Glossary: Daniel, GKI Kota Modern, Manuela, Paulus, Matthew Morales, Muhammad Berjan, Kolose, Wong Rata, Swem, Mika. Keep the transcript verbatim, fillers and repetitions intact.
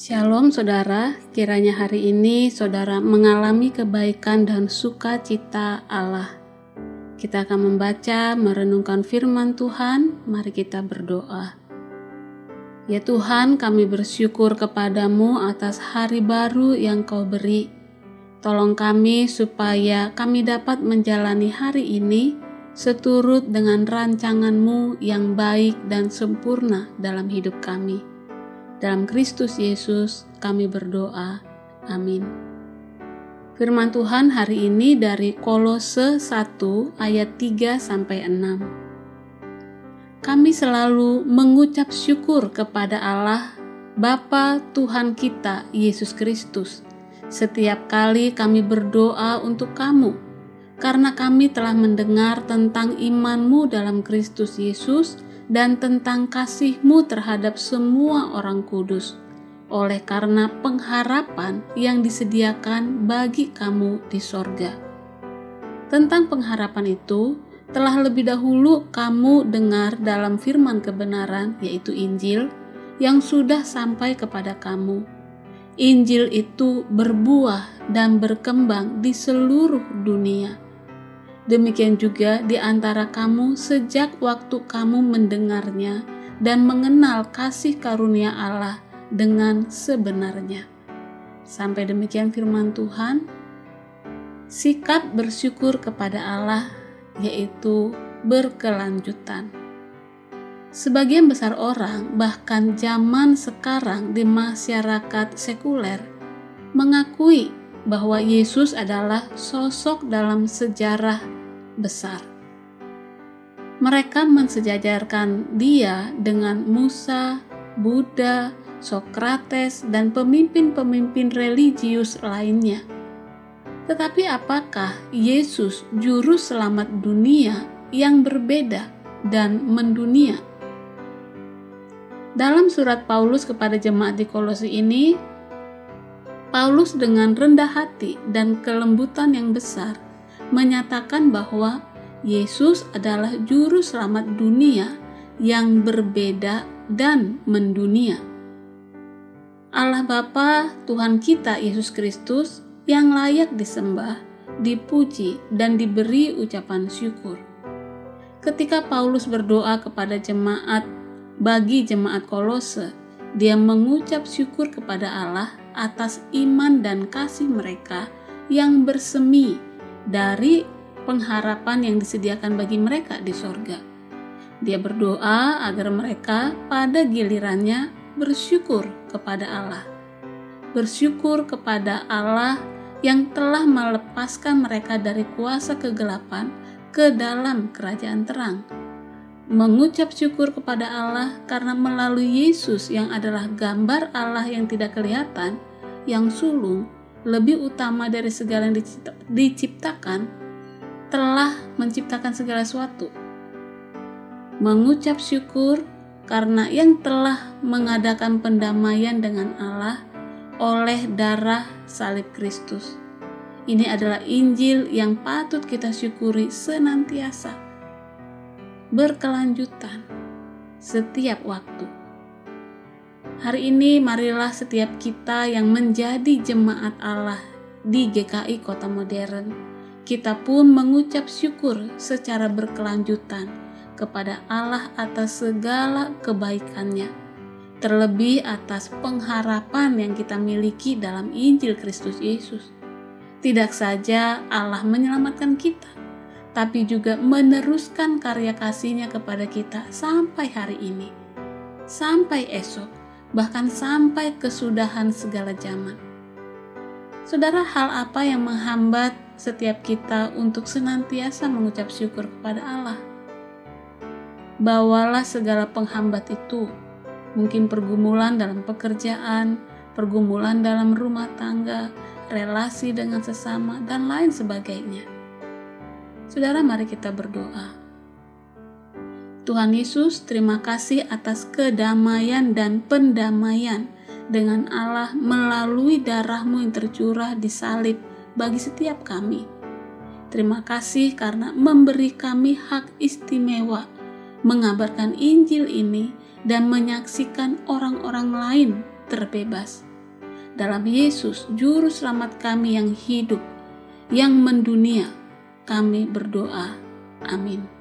Shalom saudara, kiranya hari ini saudara mengalami kebaikan dan sukacita Allah. Kita akan membaca, merenungkan firman Tuhan, mari kita berdoa. Ya Tuhan, kami bersyukur kepadamu atas hari baru yang kau beri. Tolong kami supaya kami dapat menjalani hari ini seturut dengan rancanganmu yang baik dan sempurna dalam hidup kami. Dalam Kristus Yesus kami berdoa. Amin. Firman Tuhan hari ini dari Kolose satu ayat tiga sampai enam. Kami selalu mengucap syukur kepada Allah Bapa Tuhan kita Yesus Kristus setiap kali kami berdoa untuk kamu, karena kami telah mendengar tentang imanmu dalam Kristus Yesus dan tentang kasih-Mu terhadap semua orang kudus, oleh karena pengharapan yang disediakan bagi kamu di sorga. Tentang pengharapan itu, telah lebih dahulu kamu dengar dalam firman kebenaran, yaitu Injil, yang sudah sampai kepada kamu. Injil itu berbuah dan berkembang di seluruh dunia. Demikian juga di antara kamu sejak waktu kamu mendengarnya dan mengenal kasih karunia Allah dengan sebenarnya. Sampai demikian firman Tuhan. Sikap bersyukur kepada Allah yaitu berkelanjutan. Sebagian besar orang, bahkan zaman sekarang di masyarakat sekuler, mengakui bahwa Yesus adalah sosok dalam sejarah besar. Mereka mensejajarkan Dia dengan Musa, Buddha, Sokrates, dan pemimpin-pemimpin religius lainnya. Tetapi apakah Yesus juru selamat dunia yang berbeda dan mendunia? Dalam surat Paulus kepada jemaat di Kolose ini, Paulus dengan rendah hati dan kelembutan yang besar menyatakan bahwa Yesus adalah juru selamat dunia yang berbeda dan mendunia. Allah Bapa Tuhan kita Yesus Kristus yang layak disembah, dipuji, dan diberi ucapan syukur. Ketika Paulus berdoa kepada jemaat, bagi jemaat Kolose, dia mengucap syukur kepada Allah atas iman dan kasih mereka yang bersemi dari pengharapan yang disediakan bagi mereka di sorga. Dia berdoa agar mereka pada gilirannya bersyukur kepada Allah. Bersyukur kepada Allah yang telah melepaskan mereka dari kuasa kegelapan ke dalam kerajaan terang. Mengucap syukur kepada Allah karena melalui Yesus yang adalah gambar Allah yang tidak kelihatan, yang sulung, lebih utama dari segala yang dicipta, diciptakan, telah menciptakan segala sesuatu. Mengucap syukur karena yang telah mengadakan pendamaian dengan Allah oleh darah salib Kristus. Ini adalah Injil yang patut kita syukuri senantiasa. Berkelanjutan setiap waktu. Hari ini marilah setiap kita yang menjadi jemaat Allah di G K I Kota Modern, kita pun mengucap syukur secara berkelanjutan kepada Allah atas segala kebaikannya, terlebih atas pengharapan yang kita miliki dalam Injil Kristus Yesus. Tidak saja Allah menyelamatkan kita, tapi juga meneruskan karya kasih-Nya kepada kita sampai hari ini, sampai esok, bahkan sampai kesudahan segala zaman. Saudara, hal apa yang menghambat setiap kita untuk senantiasa mengucap syukur kepada Allah? Bawalah segala penghambat itu, mungkin pergumulan dalam pekerjaan, pergumulan dalam rumah tangga, relasi dengan sesama, dan lain sebagainya. Saudara, mari kita berdoa. Tuhan Yesus, terima kasih atas kedamaian dan pendamaian dengan Allah melalui darah-Mu yang tercurah di salib bagi setiap kami. Terima kasih karena memberi kami hak istimewa mengabarkan Injil ini dan menyaksikan orang-orang lain terbebas. dalam Yesus, Juru Selamat kami yang hidup, yang mendunia, kami berdoa. Amin.